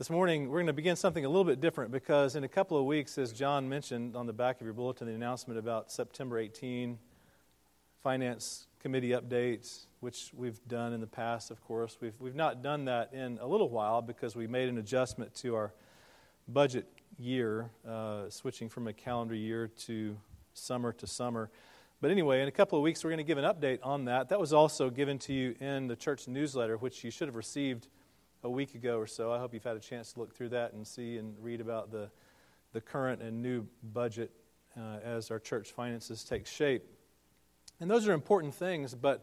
This morning, we're going to begin something a little bit different because in a couple of weeks, as John mentioned on the back of your bulletin, the announcement about September 18, Finance Committee updates, which we've done in the past, of course. We've not done that in a little while because we made an adjustment to our budget year, switching from a calendar year to summer. But anyway, in a couple of weeks, we're going to give an update on that. That was also given to you in the church newsletter, which you should have received a week ago or so. I hope you've had a chance to look through that and see and read about the current and new budget as our church finances take shape. And those are important things, but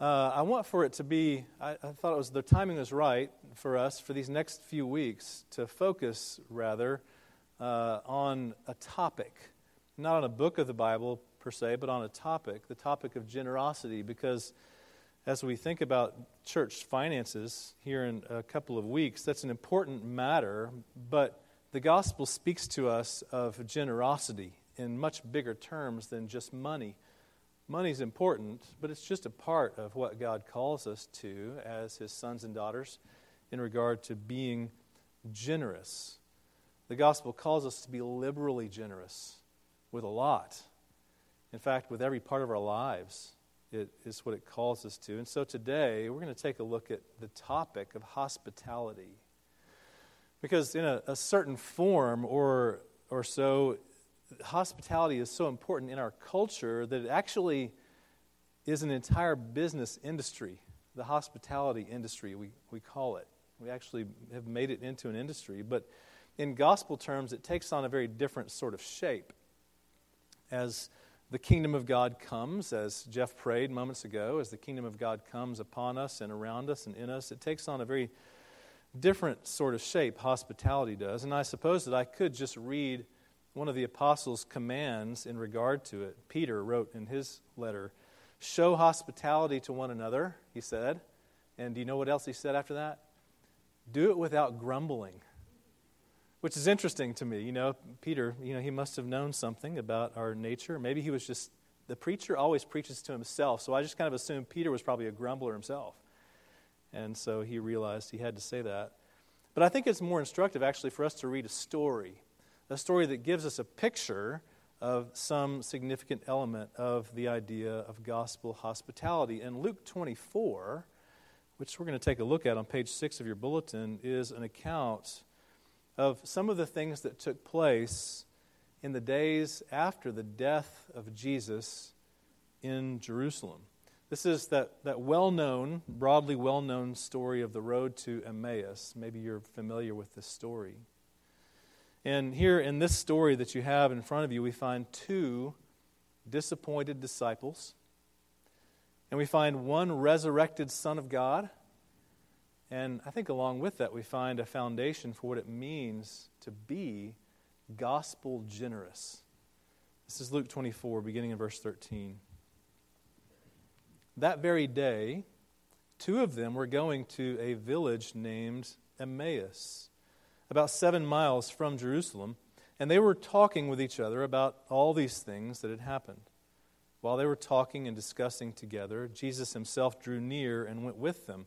I want for it to be, I thought it was the timing was right for us for these next few weeks to focus rather on a topic, not on a book of the Bible per se, but on a topic, the topic of generosity, because as we think about church finances here in a couple of weeks, that's an important matter, but the gospel speaks to us of generosity in much bigger terms than just money. Money's important, but it's just a part of what God calls us to as his sons and daughters in regard to being generous. The gospel calls us to be liberally generous with a lot. In fact, with every part of our lives. It is what it calls us to. And so today, we're going to take a look at the topic of hospitality. Because in a certain form or so, hospitality is so important in our culture that it actually is an entire business industry. The hospitality industry, we call it. We actually have made it into an industry. But in gospel terms, it takes on a very different sort of shape. As the kingdom of God comes, as Jeff prayed moments ago, as the kingdom of God comes upon us and around us and in us, it takes on a very different sort of shape, hospitality does. And I suppose that I could just read one of the apostles' commands in regard to it. Peter wrote in his letter, "Show hospitality to one another," he said. And do you know what else he said after that? "Do it without grumbling." Which is interesting to me, Peter, he must have known something about our nature. Maybe he was just, the preacher always preaches to himself, so I just kind of assumed Peter was probably a grumbler himself. And so he realized he had to say that. But I think it's more instructive actually for us to read a story that gives us a picture of some significant element of the idea of gospel hospitality. In Luke 24, which we're going to take a look at on page 6 of your bulletin, is an account of some of the things that took place in the days after the death of Jesus in Jerusalem. This is that well-known, broadly well-known story of the road to Emmaus. Maybe you're familiar with this story. And here in this story that you have in front of you, we find two disappointed disciples. And we find one resurrected Son of God. And I think along with that, we find a foundation for what it means to be gospel generous. This is Luke 24, beginning in verse 13. "That very day, two of them were going to a village named Emmaus, about 7 miles from Jerusalem, and they were talking with each other about all these things that had happened. While they were talking and discussing together, Jesus himself drew near and went with them,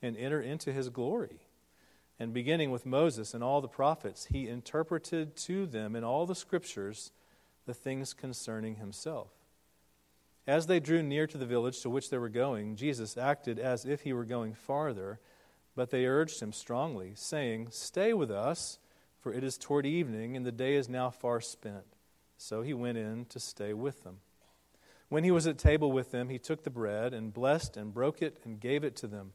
and enter into his glory? And beginning with Moses and all the prophets, he interpreted to them in all the scriptures the things concerning himself. As they drew near to the village to which they were going, Jesus acted as if he were going farther, but they urged him strongly, saying, "Stay with us, for it is toward evening, and the day is now far spent." So he went in to stay with them. When he was at table with them, he took the bread and blessed and broke it and gave it to them.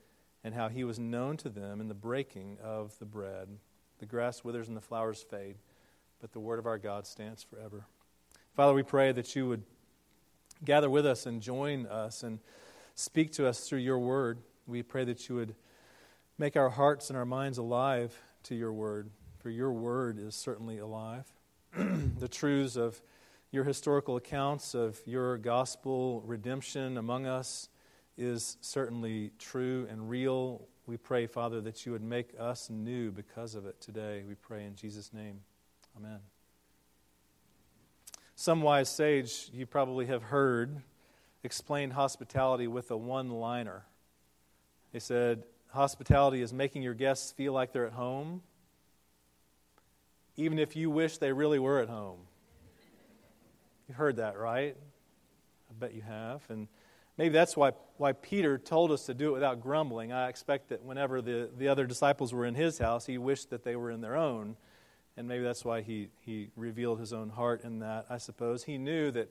and how he was known to them in the breaking of the bread. The grass withers and the flowers fade, but the word of our God stands forever. Father, we pray that you would gather with us and join us and speak to us through your word. We pray that you would make our hearts and our minds alive to your word, for your word is certainly alive. The truths of your historical accounts of your gospel redemption among us is certainly true and real. We pray, Father, that you would make us new because of it today. We pray in Jesus' name. Amen. Some wise sage, you probably have heard, explained hospitality with a one-liner. He said, hospitality is making your guests feel like they're at home, even if you wish they really were at home. You've heard that, right? I bet you have. And maybe that's why Peter told us to do it without grumbling. I expect that whenever the other disciples were in his house, he wished that they were in their own. And maybe that's why he revealed his own heart in that, I suppose. He knew that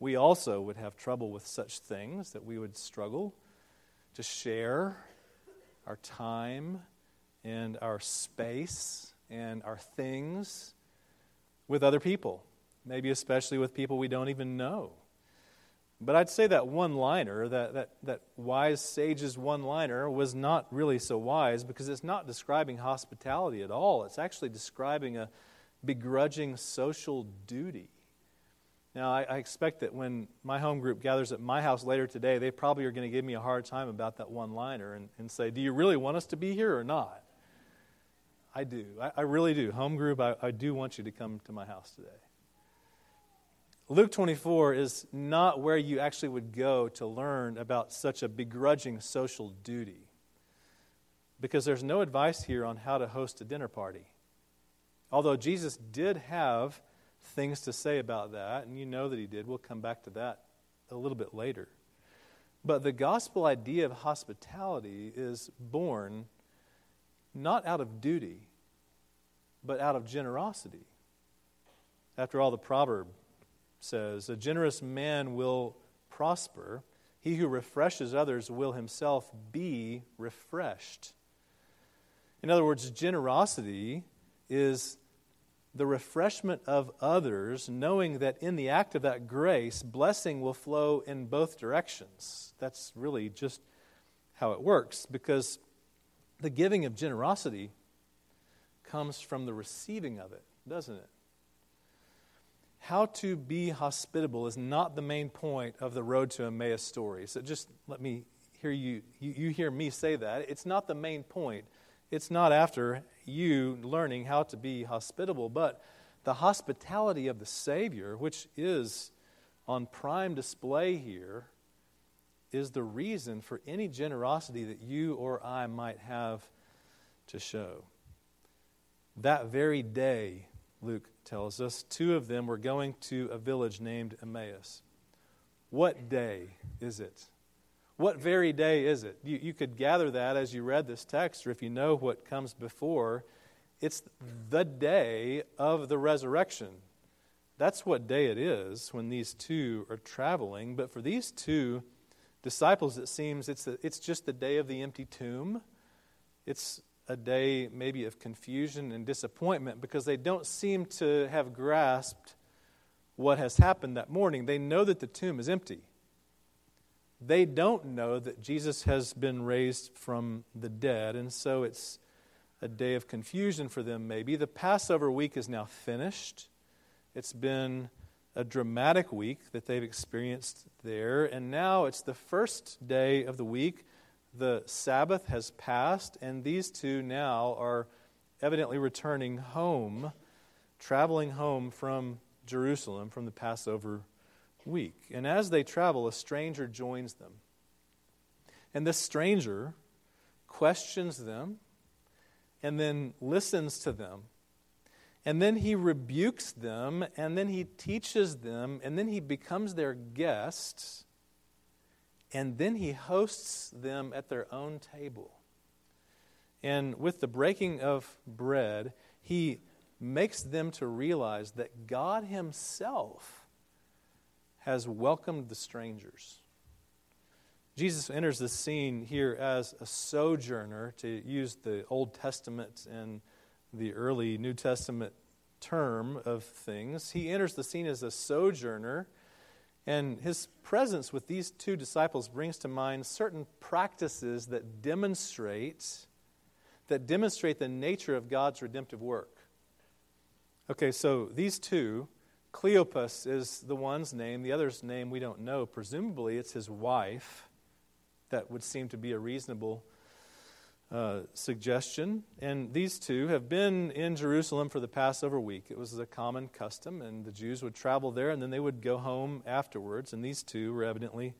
we also would have trouble with such things, that we would struggle to share our time and our space and our things with other people, maybe especially with people we don't even know. But I'd say that one-liner, that wise sage's one-liner was not really so wise, because it's not describing hospitality at all. It's actually describing a begrudging social duty. Now, I expect that when my home group gathers at my house later today, they probably are going to give me a hard time about that one-liner and say, "Do you really want us to be here or not?" I do. I really do. Home group, I do want you to come to my house today. Luke 24 is not where you actually would go to learn about such a begrudging social duty, because there's no advice here on how to host a dinner party. Although Jesus did have things to say about that, and you know that he did. We'll come back to that a little bit later. But the gospel idea of hospitality is born not out of duty, but out of generosity. After all, the proverb says, "A generous man will prosper. He who refreshes others will himself be refreshed." In other words, generosity is the refreshment of others, knowing that in the act of that grace, blessing will flow in both directions. That's really just how it works, because the giving of generosity comes from the receiving of it, doesn't it? How to be hospitable is not the main point of the Road to Emmaus story. So just let me hear you hear me say that. It's not the main point. It's not after you learning how to be hospitable, but the hospitality of the Savior, which is on prime display here, is the reason for any generosity that you or I might have to show. That very day, Luke tells us, two of them were going to a village named Emmaus. What day is it? What very day is it? You could gather that as you read this text, or if you know what comes before. It's the day of the resurrection. That's what day it is when these two are traveling. But for these two disciples, it seems it's just the day of the empty tomb. It's a day maybe of confusion and disappointment, because they don't seem to have grasped what has happened that morning. They know that the tomb is empty. they don't know that Jesus has been raised from the dead, and so it's a day of confusion for them maybe. The Passover week is now finished. It's been a dramatic week that they've experienced there, and now it's the first day of the week. The Sabbath has passed, and these two now are evidently returning home, traveling home from Jerusalem from the Passover week. And as they travel, a stranger joins them. And this stranger questions them and then listens to them. And then he rebukes them, and then he teaches them, and then he becomes their guest, and then he hosts them at their own table. And with the breaking of bread, he makes them to realize that God himself has welcomed the strangers. Jesus enters the scene here as a sojourner, to use the Old Testament and the early New Testament term of things. He enters the scene as a sojourner, and his presence with these two disciples brings to mind certain practices that demonstrate the nature of God's redemptive work. Okay, so these two, Cleopas is the one's name, the other's name we don't know. Presumably it's his wife. That would seem to be a reasonable suggestion. And these two have been in Jerusalem for the Passover week. It was a common custom, and the Jews would travel there, and then they would go home afterwards. And these two were evidently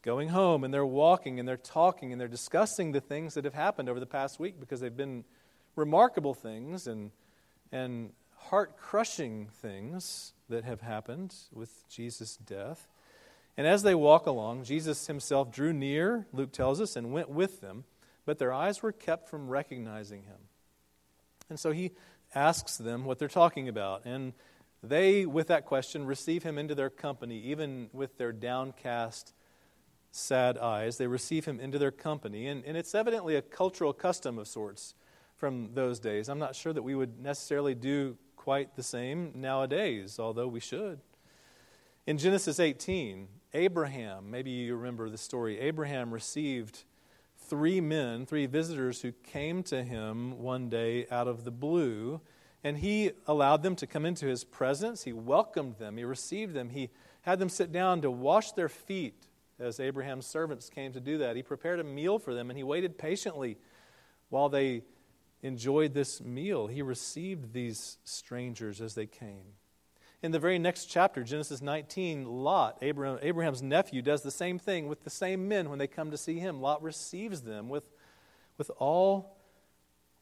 going home, and they're walking, and they're talking, and they're discussing the things that have happened over the past week, because they've been remarkable things and heart-crushing things that have happened with Jesus' death. And as they walk along, Jesus himself drew near, Luke tells us, and went with them, but their eyes were kept from recognizing him. And so he asks them what they're talking about, and they, with that question, receive him into their company, even with their downcast, sad eyes. They receive him into their company, and it's evidently a cultural custom of sorts from those days. I'm not sure that we would necessarily do quite the same nowadays, although we should. In Genesis 18, Abraham, maybe you remember the story, Abraham received three visitors who came to him one day out of the blue, and he allowed them to come into his presence. He welcomed them, he received them, he had them sit down to wash their feet, as Abraham's servants came to do that. He prepared a meal for them, and he waited patiently while they enjoyed this meal. He received these strangers as they came. In the very next chapter, Genesis 19, Lot, Abraham's nephew, does the same thing with the same men when they come to see him. Lot receives them with all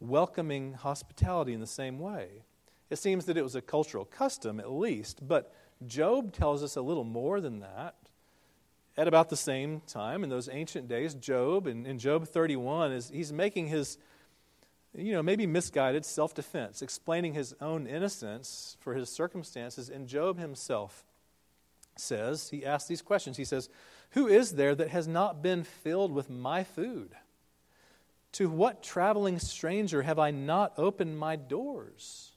welcoming hospitality in the same way. It seems that it was a cultural custom, at least, but Job tells us a little more than that. At about the same time, in those ancient days, Job, in Job 31, he's making his maybe misguided self-defense, explaining his own innocence for his circumstances. And Job himself says, he asks these questions. He says, "Who is there that has not been filled with my food? To what traveling stranger have I not opened my doors?"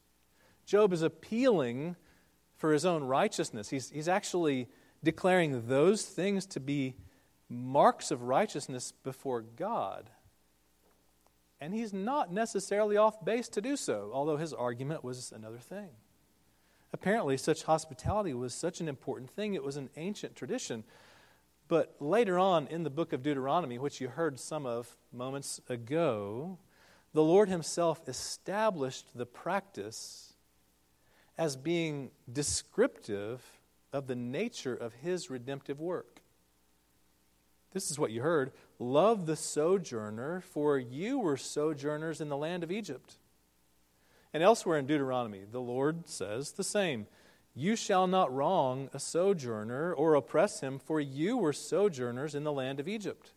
Job is appealing for his own righteousness. He's actually declaring those things to be marks of righteousness before God. And he's not necessarily off base to do so, although his argument was another thing. Apparently, such hospitality was such an important thing. It was an ancient tradition. But later on in the book of Deuteronomy, which you heard some of moments ago, the Lord himself established the practice as being descriptive of the nature of his redemptive work. This is what you heard. "Love the sojourner, for you were sojourners in the land of Egypt." And elsewhere in Deuteronomy, the Lord says the same. "You shall not wrong a sojourner or oppress him, for you were sojourners in the land of Egypt."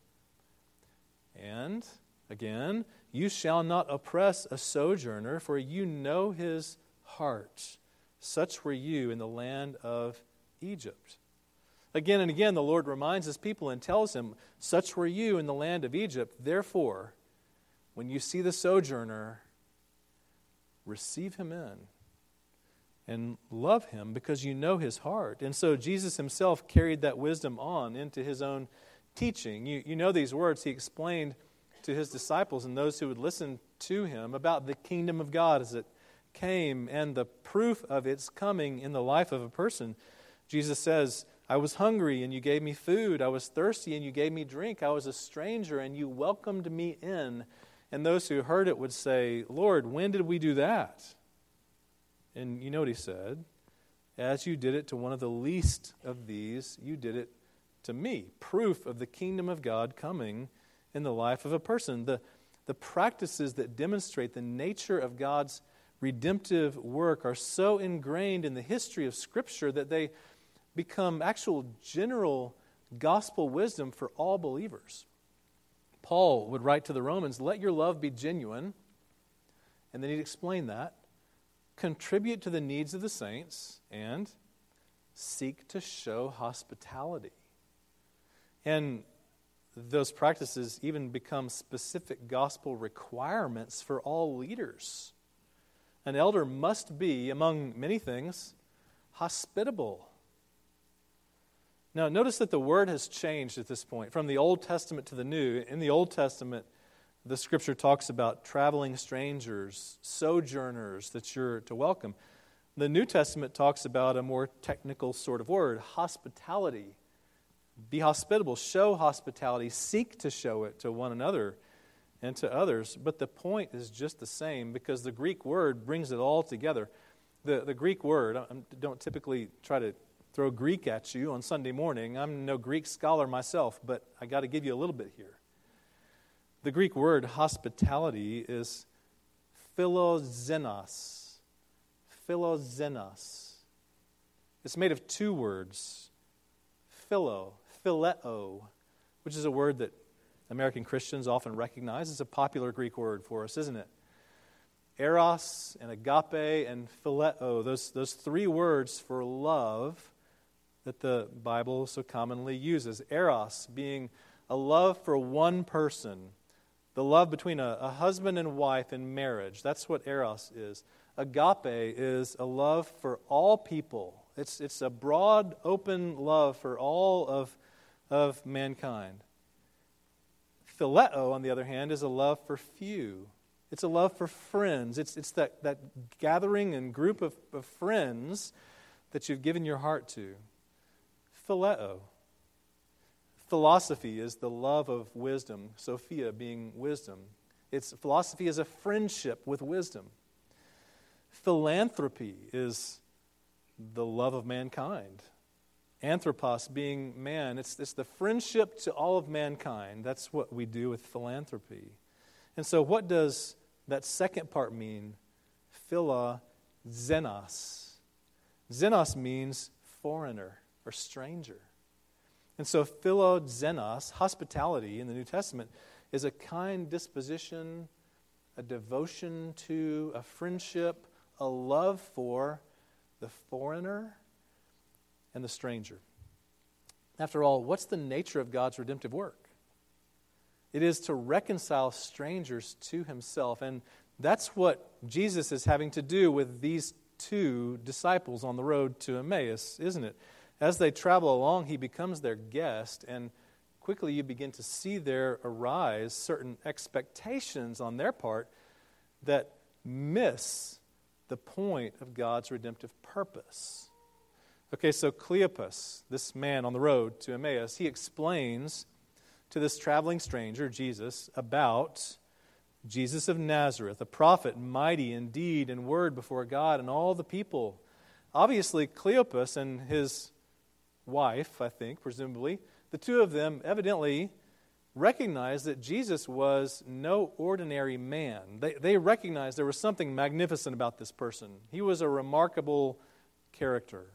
And again, "You shall not oppress a sojourner, for you know his heart. Such were you in the land of Egypt." Again and again, the Lord reminds his people and tells him, "Such were you in the land of Egypt. Therefore, when you see the sojourner, receive him in and love him because you know his heart." And so Jesus himself carried that wisdom on into his own teaching. You know these words he explained to his disciples and those who would listen to him about the kingdom of God as it came and the proof of its coming in the life of a person. Jesus says, I was hungry and you gave me food. I was thirsty and you gave me drink. I was a stranger and you welcomed me in. And those who heard it would say, Lord, when did we do that? And you know what he said? As you did it to one of the least of these, you did it to me. Proof of the kingdom of God coming in the life of a person. The practices that demonstrate the nature of God's redemptive work are so ingrained in the history of Scripture that they become actual general gospel wisdom for all believers. Paul would write to the Romans, let your love be genuine, and then he'd explain that, contribute to the needs of the saints, and seek to show hospitality. And those practices even become specific gospel requirements for all leaders. An elder must be, among many things, hospitable. Now, notice that the word has changed at this point from the Old Testament to the New. In the Old Testament, the Scripture talks about traveling strangers, sojourners that you're to welcome. The New Testament talks about a more technical sort of word, hospitality. Be hospitable, show hospitality, seek to show it to one another and to others. But the point is just the same because the Greek word brings it all together. The Greek word, I don't typically try to throw Greek at you on Sunday morning. I'm no Greek scholar myself, but I got to give you a little bit here. The Greek word hospitality is philoxenos. Philoxenos. It's made of two words. Philo, phileo, which is a word that American Christians often recognize. It's a popular Greek word for us, isn't it? Eros and agape and phileo, those three words for love that the Bible so commonly uses. Eros being a love for one person, the love between a husband and wife in marriage. That's what eros is. Agape is a love for all people. It's a broad, open love for all of mankind. Phileo, on the other hand, is a love for few. It's a love for friends. It's that gathering and group of friends that you've given your heart to. Phileo. Philosophy is the love of wisdom, Sophia being wisdom. Philosophy is a friendship with wisdom. Philanthropy is the love of mankind. Anthropos being man. It's the friendship to all of mankind. That's what we do with philanthropy. And so what does that second part mean? Philoxenos. Xenos means foreigner or stranger. And so philoxenos, hospitality in the New Testament, is a kind disposition, a devotion to, a friendship, a love for the foreigner and the stranger. After all, what's the nature of God's redemptive work? It is to reconcile strangers to himself. And that's what Jesus is having to do with these two disciples on the road to Emmaus, isn't it? As they travel along, he becomes their guest, and quickly you begin to see there arise certain expectations on their part that miss the point of God's redemptive purpose. Okay, so Cleopas, this man on the road to Emmaus, he explains to this traveling stranger, Jesus, about Jesus of Nazareth, a prophet mighty in deed and word before God and all the people. Obviously, Cleopas and his wife, I think, presumably, the two of them evidently recognized that Jesus was no ordinary man. They recognized there was something magnificent about this person. He was a remarkable character.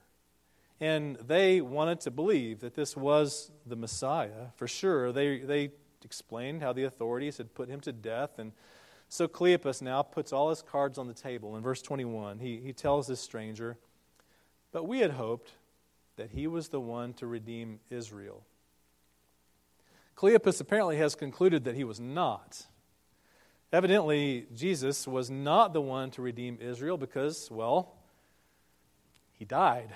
And they wanted to believe that this was the Messiah, for sure. They explained how the authorities had put him to death. And so Cleopas now puts all his cards on the table. In verse 21, he tells this stranger, but we had hoped that he was the one to redeem Israel. Cleopas apparently has concluded that he was not. Evidently, Jesus was not the one to redeem Israel because, well, he died.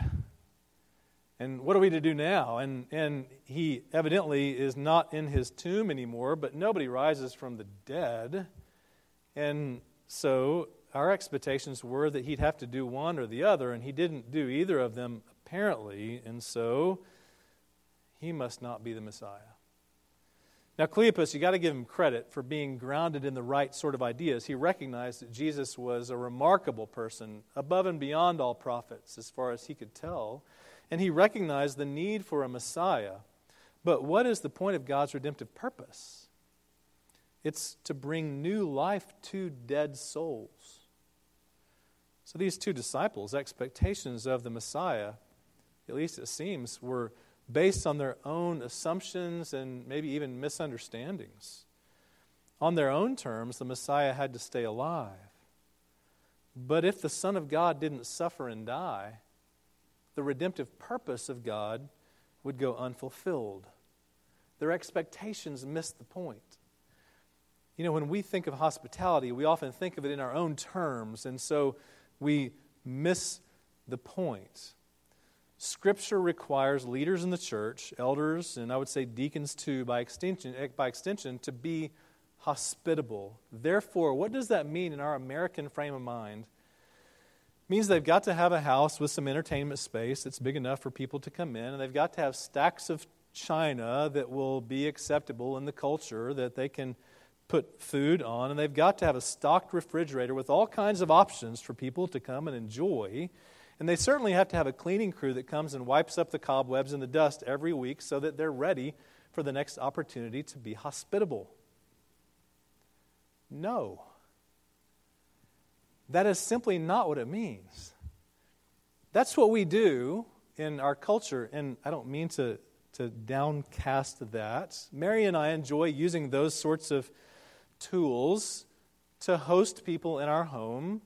And what are we to do now? And he evidently is not in his tomb anymore, but nobody rises from the dead. And so our expectations were that he'd have to do one or the other, and he didn't do either of them apparently, and so he must not be the Messiah. Now, Cleopas, you got to give him credit for being grounded in the right sort of ideas. He recognized that Jesus was a remarkable person, above and beyond all prophets, as far as he could tell. And he recognized the need for a Messiah. But what is the point of God's redemptive purpose? It's to bring new life to dead souls. So these two disciples' expectations of the Messiah, at least it seems, were based on their own assumptions and maybe even misunderstandings. On their own terms, the Messiah had to stay alive. But if the Son of God didn't suffer and die, the redemptive purpose of God would go unfulfilled. Their expectations missed the point. You know, when we think of hospitality, we often think of it in our own terms, and so we miss the point. Scripture requires leaders in the church, elders, and I would say deacons too, by extension, to be hospitable. Therefore, what does that mean in our American frame of mind? It means they've got to have a house with some entertainment space that's big enough for people to come in, and they've got to have stacks of china that will be acceptable in the culture that they can put food on, and they've got to have a stocked refrigerator with all kinds of options for people to come and enjoy. And they certainly have to have a cleaning crew that comes and wipes up the cobwebs and the dust every week so that they're ready for the next opportunity to be hospitable. No. That is simply not what it means. That's what we do in our culture, and I don't mean to downcast that. Mary and I enjoy using those sorts of tools to host people in our home.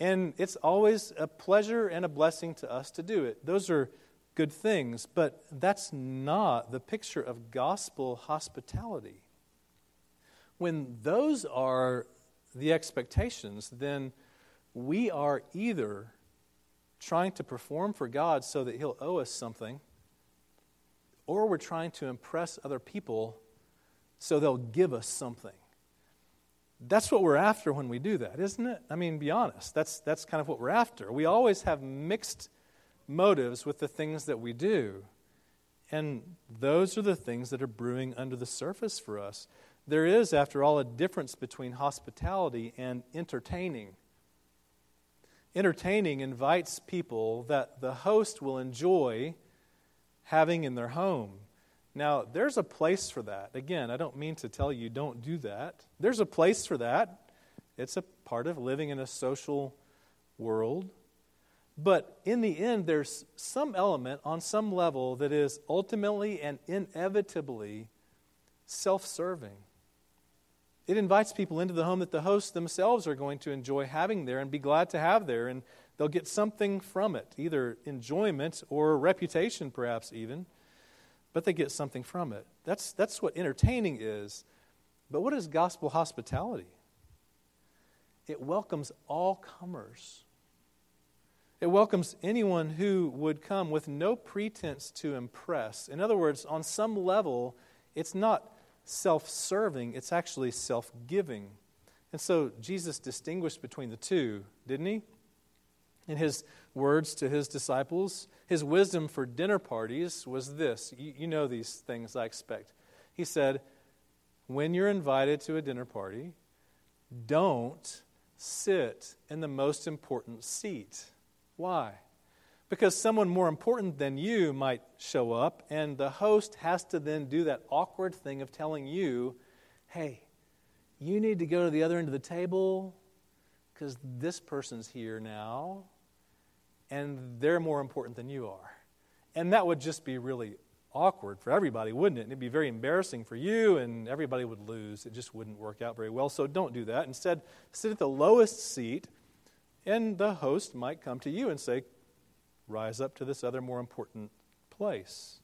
And it's always a pleasure and a blessing to us to do it. Those are good things, but that's not the picture of gospel hospitality. When those are the expectations, then we are either trying to perform for God so that He'll owe us something, or we're trying to impress other people so they'll give us something. That's what we're after when we do that, isn't it? I mean, be honest. That's kind of what we're after. We always have mixed motives with the things that we do. And those are the things that are brewing under the surface for us. There is, after all, a difference between hospitality and entertaining. Entertaining invites people that the host will enjoy having in their home. Now, there's a place for that. Again, I don't mean to tell you don't do that. There's a place for that. It's a part of living in a social world. But in the end, there's some element on some level that is ultimately and inevitably self-serving. It invites people into the home that the hosts themselves are going to enjoy having there and be glad to have there, and they'll get something from it, either enjoyment or reputation perhaps even. But they get something from it. That's what entertaining is. But what is gospel hospitality? It welcomes all comers. It welcomes anyone who would come with no pretense to impress. In other words, on some level, it's not self-serving, it's actually self-giving. And so Jesus distinguished between the two, didn't he? In his words to his disciples, his wisdom for dinner parties was this. You know these things, I expect. He said, when you're invited to a dinner party, don't sit in the most important seat. Why? Because someone more important than you might show up, and the host has to then do that awkward thing of telling you, hey, you need to go to the other end of the table because this person's here now, and they're more important than you are. And that would just be really awkward for everybody, wouldn't it? And it'd be very embarrassing for you, and everybody would lose. It just wouldn't work out very well, so don't do that. Instead, sit at the lowest seat, and the host might come to you and say, rise up to this other more important place.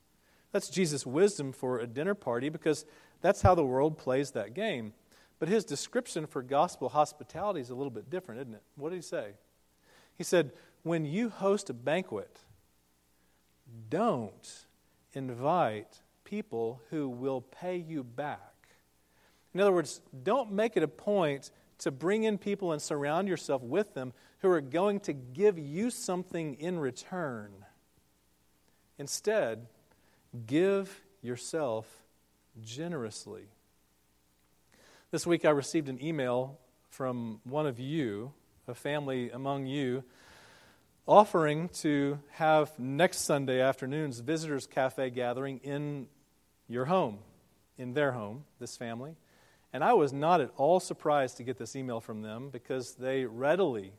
That's Jesus' wisdom for a dinner party, because that's how the world plays that game. But his description for gospel hospitality is a little bit different, isn't it? What did he say? He said, when you host a banquet, don't invite people who will pay you back. In other words, don't make it a point to bring in people and surround yourself with them who are going to give you something in return. Instead, give yourself generously. This week I received an email from one of you, a family among you, offering to have next Sunday afternoon's Visitors Cafe gathering in your home, in their home, this family. And I was not at all surprised to get this email from them because they readily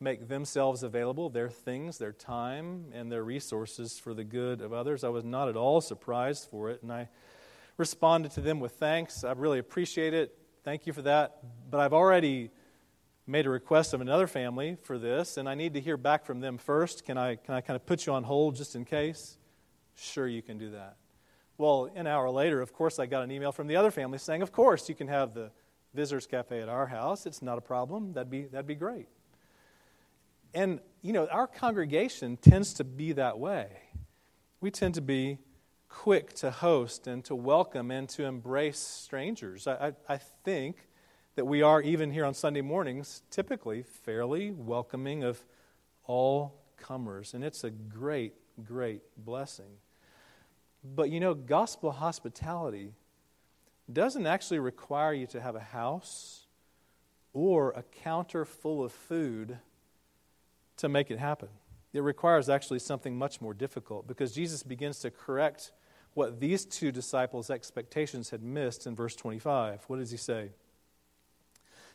make themselves available, their things, their time, and their resources for the good of others. I was not at all surprised for it, and I responded to them with thanks. I really appreciate it. Thank you for that. But I've already made a request of another family for this, and I need to hear back from them first. Can I kind of put you on hold just in case? Sure, you can do that. Well, an hour later, of course, I got an email from the other family saying, of course, you can have the Visitors Cafe at our house. It's not a problem. That'd be great. And, you know, our congregation tends to be that way. We tend to be quick to host and to welcome and to embrace strangers. I think that we are, even here on Sunday mornings, typically fairly welcoming of all comers. And it's a great, great blessing. But, you know, gospel hospitality doesn't actually require you to have a house or a counter full of food to make it happen. It requires actually something much more difficult, because Jesus begins to correct what these two disciples' expectations had missed in verse 25. What does he say?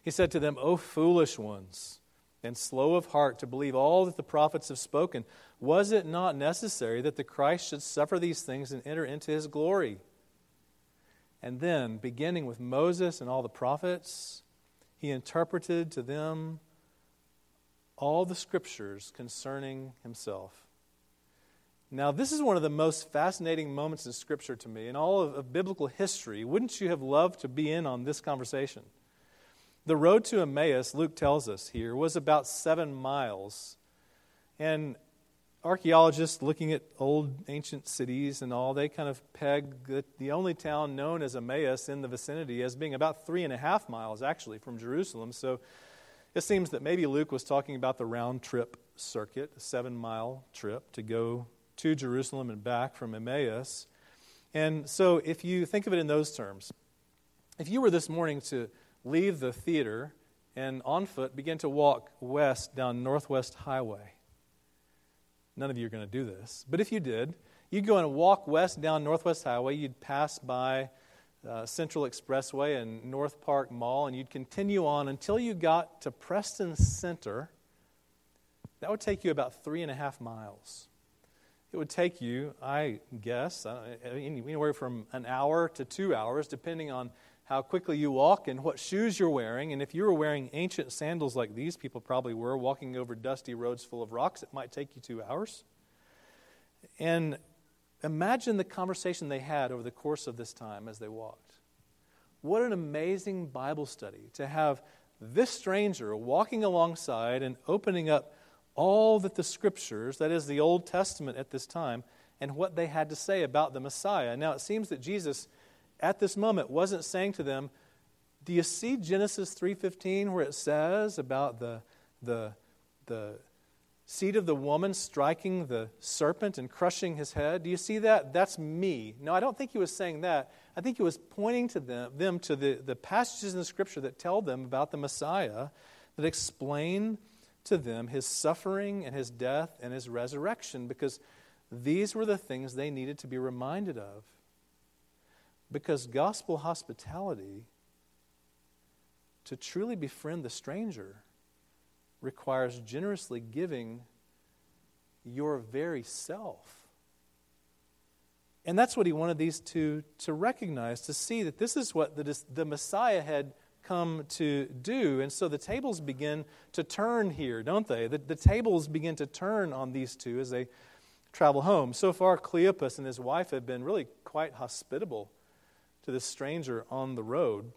He said to them, "O foolish ones, and slow of heart to believe all that the prophets have spoken. Was it not necessary that the Christ should suffer these things and enter into his glory?" And then, beginning with Moses and all the prophets, he interpreted to them all the scriptures concerning himself. Now, this is one of the most fascinating moments in Scripture to me, in all of biblical history. Wouldn't you have loved to be in on this conversation? The road to Emmaus, Luke tells us here, was about 7 miles. And archaeologists looking at old ancient cities and all, they kind of pegged the only town known as Emmaus in the vicinity as being about 3.5 miles, actually, from Jerusalem. So it seems that maybe Luke was talking about the round-trip circuit, a 7-mile trip to go to Jerusalem and back from Emmaus. And so if you think of it in those terms, if you were this morning to leave the theater and on foot begin to walk west down Northwest Highway. None of you are going to do this, but if you did, you'd go and walk west down Northwest Highway, you'd pass by Central Expressway and North Park Mall, and you'd continue on until you got to Preston Center. That would take you about 3.5 miles. It would take you, I guess, anywhere from an hour to 2 hours, depending on how quickly you walk and what shoes you're wearing. And if you were wearing ancient sandals like these people probably were, walking over dusty roads full of rocks, it might take you 2 hours. And imagine the conversation they had over the course of this time as they walked. What an amazing Bible study to have this stranger walking alongside and opening up all that the Scriptures, that is the Old Testament at this time, and what they had to say about the Messiah. Now it seems that Jesus at this moment wasn't saying to them, do you see Genesis 3:15 where it says about the seed of the woman striking the serpent and crushing his head? Do you see that? That's me. No, I don't think he was saying that. I think he was pointing to them to the passages in the Scripture that tell them about the Messiah, that explain to them his suffering and his death and his resurrection, because these were the things they needed to be reminded of. Because gospel hospitality, to truly befriend the stranger, requires generously giving your very self. And that's what he wanted these two to recognize, to see that this is what the Messiah had come to do. And so the tables begin to turn here, don't they? The tables begin to turn on these two as they travel home. So far, Cleopas and his wife have been really quite hospitable to this stranger on the road.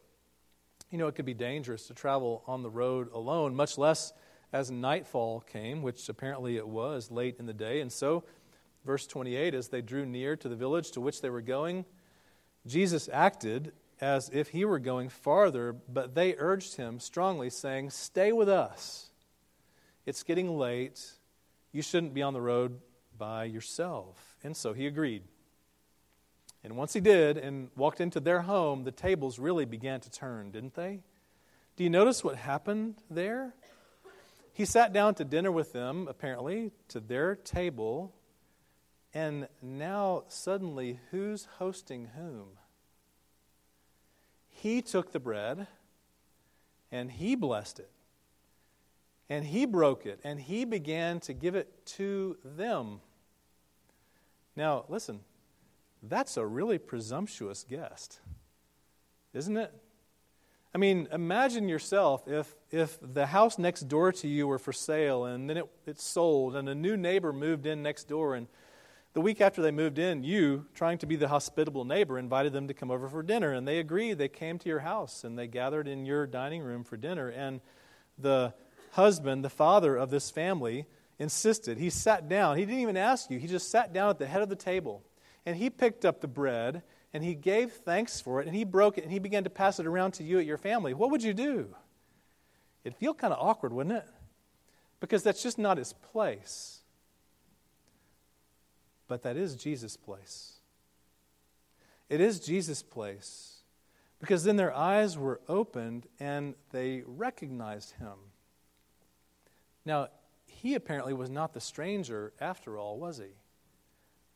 You know, it could be dangerous to travel on the road alone, much less as nightfall came, which apparently it was late in the day. And so Verse 28, as they drew near to the village to which they were going, Jesus acted as if he were going farther, but they urged him strongly, saying, "Stay with us. It's getting late. You shouldn't be on the road by yourself." And so he agreed. And once he did and walked into their home, the tables really began to turn, didn't they? Do you notice what happened there? He sat down to dinner with them, apparently, to their table. And now, suddenly, who's hosting whom? He took the bread, and he blessed it, and he broke it, and he began to give it to them. Now, listen, that's a really presumptuous guest, isn't it? I mean, imagine yourself if the house next door to you were for sale, and then it's sold, and a new neighbor moved in next door, and the week after they moved in, you, trying to be the hospitable neighbor, invited them to come over for dinner, and they agreed. They came to your house, and they gathered in your dining room for dinner, and the husband, the father of this family, insisted. He sat down. He didn't even ask you. He just sat down at the head of the table, and he picked up the bread, and he gave thanks for it, and he broke it, and he began to pass it around to you at your family. What would you do? It'd feel kind of awkward, wouldn't it? Because that's just not his place. But that is Jesus' place. It is Jesus' place. Because then their eyes were opened and they recognized him. Now, he apparently was not the stranger after all, was he?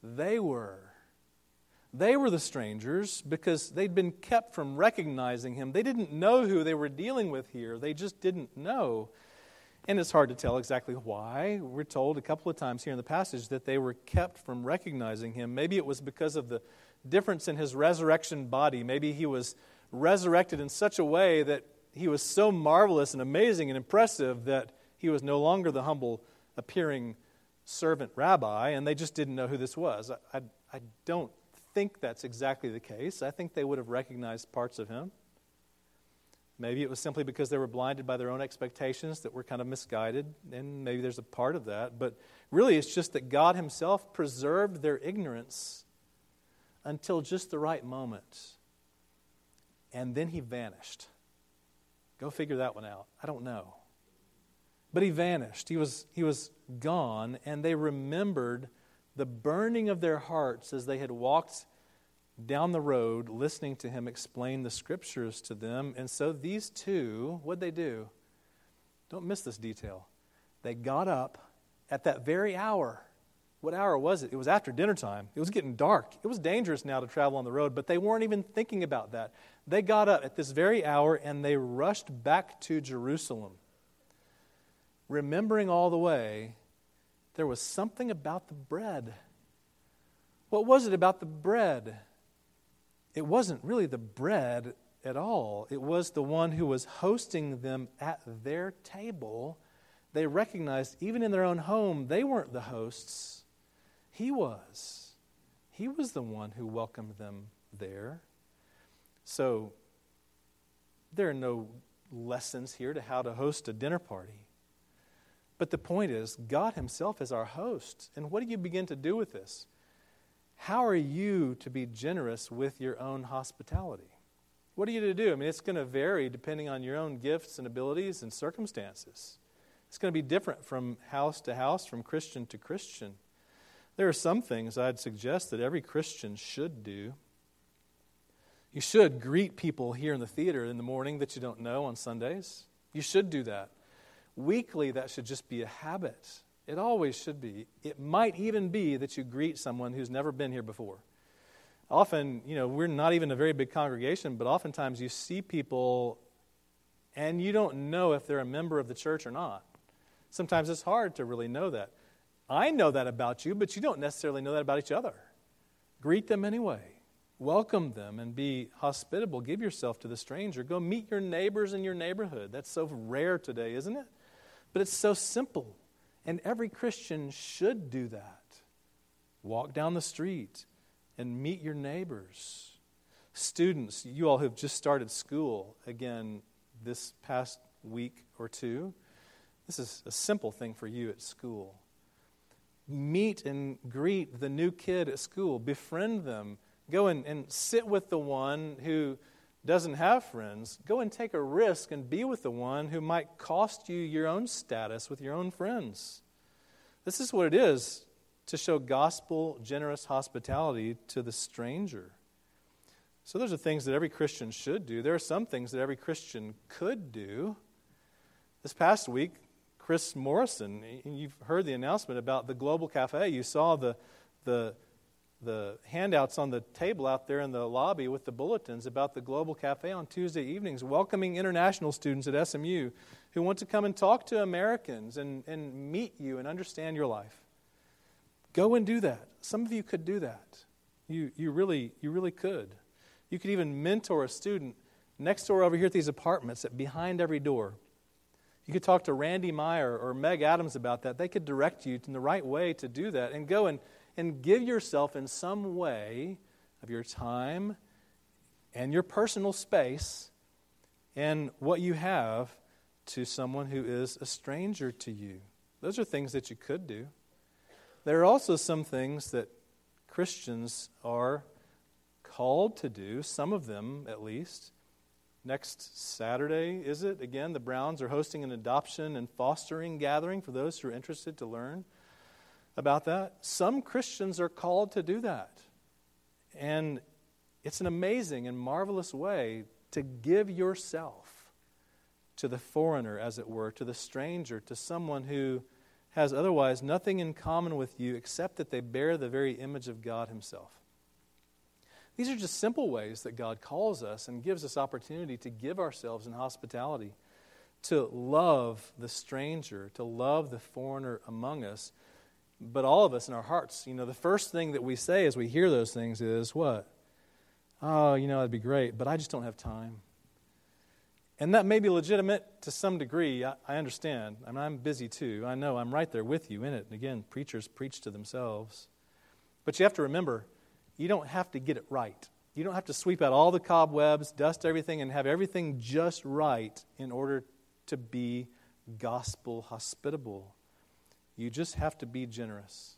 They were. They were the strangers because they'd been kept from recognizing him. They didn't know who they were dealing with here. They just didn't know. And it's hard to tell exactly why. We're told a couple of times here in the passage that they were kept from recognizing him. Maybe it was because of the difference in his resurrection body. Maybe he was resurrected in such a way that he was so marvelous and amazing and impressive that he was no longer the humble appearing servant rabbi, and they just didn't know who this was. I don't think that's exactly the case. I think they would have recognized parts of him. Maybe it was simply because they were blinded by their own expectations that were kind of misguided, and maybe there's a part of that. But really, it's just that God himself preserved their ignorance until just the right moment, and then he vanished. Go figure that one out. I don't know. But he vanished. He was gone, and they remembered the burning of their hearts as they had walked down the road, listening to him explain the scriptures to them. And so these two, what'd they do? Don't miss this detail. They got up at that very hour. What hour was it? It was after dinner time. It was getting dark. It was dangerous now to travel on the road, but they weren't even thinking about that. They got up at this very hour, and they rushed back to Jerusalem. Remembering all the way, there was something about the bread. What was it about the bread? It wasn't really the bread at all. It was the one who was hosting them at their table. They recognized even in their own home, they weren't the hosts. He was. He was the one who welcomed them there. So there are no lessons here to how to host a dinner party. But the point is, God himself is our host. And what do you begin to do with this? How are you to be generous with your own hospitality? What are you to do? I mean, it's going to vary depending on your own gifts and abilities and circumstances. It's going to be different from house to house, from Christian to Christian. There are some things I'd suggest that every Christian should do. You should greet people here in the theater in the morning that you don't know on Sundays. You should do that. Weekly, that should just be a habit. It always should be. It might even be that you greet someone who's never been here before. Often, we're not even a very big congregation, but oftentimes you see people and you don't know if they're a member of the church or not. Sometimes it's hard to really know that. I know that about you, but you don't necessarily know that about each other. Greet them anyway. Welcome them and be hospitable. Give yourself to the stranger. Go meet your neighbors in your neighborhood. That's so rare today, isn't it? But it's so simple. And every Christian should do that. Walk down the street and meet your neighbors. Students, you all have just started school again this past week or two. This is a simple thing for you at school. meet and greet the new kid at school, befriend them, go and sit with the one who doesn't have friends, go and take a risk and be with the one who might cost you your own status with your own friends. This is what it is to show gospel generous hospitality to the stranger. So those are things that every Christian should do. There are some things that every Christian could do. This past week, Chris Morrison, you've heard the announcement about the Global Cafe. You saw the handouts on the table out there in the lobby with the bulletins about the Global Cafe on Tuesday evenings, welcoming international students at SMU who want to come and talk to Americans and meet you and understand your life. Go and do that. Some of you could do that. You really could. You could even mentor a student next door over here at these apartments at behind every door. You could talk to Randy Meyer or Meg Adams about that. They could direct you in the right way to do that, and go and give yourself in some way of your time and your personal space and what you have to someone who is a stranger to you. Those are things that you could do. There are also some things that Christians are called to do, some of them at least. Next Saturday, is it? Again, the Browns are hosting an adoption and fostering gathering for those who are interested to learn about that. Some Christians are called to do that. And it's an amazing and marvelous way to give yourself to the foreigner, as it were, to the stranger, to someone who has otherwise nothing in common with you except that they bear the very image of God Himself. These are just simple ways that God calls us and gives us opportunity to give ourselves in hospitality, to love the stranger, to love the foreigner among us. But all of us in our hearts, the first thing that we say as we hear those things is what? Oh, that'd be great, but I just don't have time. And that may be legitimate to some degree. I understand. I mean, I'm busy too. I know I'm right there with you in it. And again, preachers preach to themselves. But you have to remember, you don't have to get it right. You don't have to sweep out all the cobwebs, dust everything, and have everything just right in order to be gospel hospitable. You just have to be generous.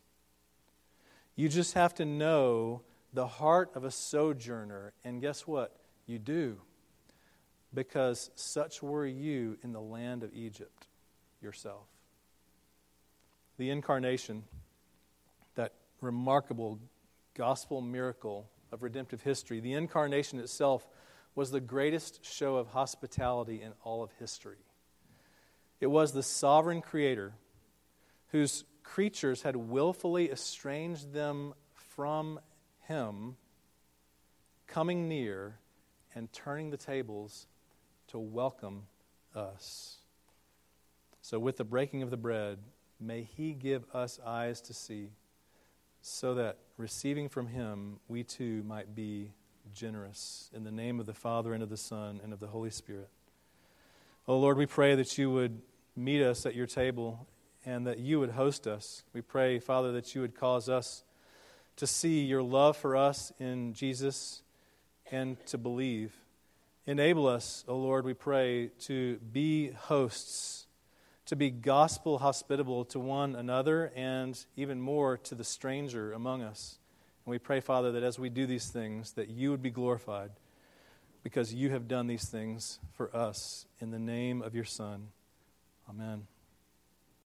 You just have to know the heart of a sojourner. And guess what? You do. Because such were you in the land of Egypt yourself. The incarnation, that remarkable gospel miracle of redemptive history, the incarnation itself was the greatest show of hospitality in all of history. It was the sovereign creator whose creatures had willfully estranged them from Him, coming near and turning the tables to welcome us. So with the breaking of the bread, may He give us eyes to see, so that receiving from Him, we too might be generous. In the name of the Father, and of the Son, and of the Holy Spirit. Oh Lord, we pray that You would meet us at Your table, and that You would host us. We pray, Father, that You would cause us to see Your love for us in Jesus and to believe. Enable us, O Lord, we pray, to be hosts, to be gospel hospitable to one another and even more to the stranger among us. And we pray, Father, that as we do these things, that You would be glorified, because You have done these things for us. In the name of Your Son, amen.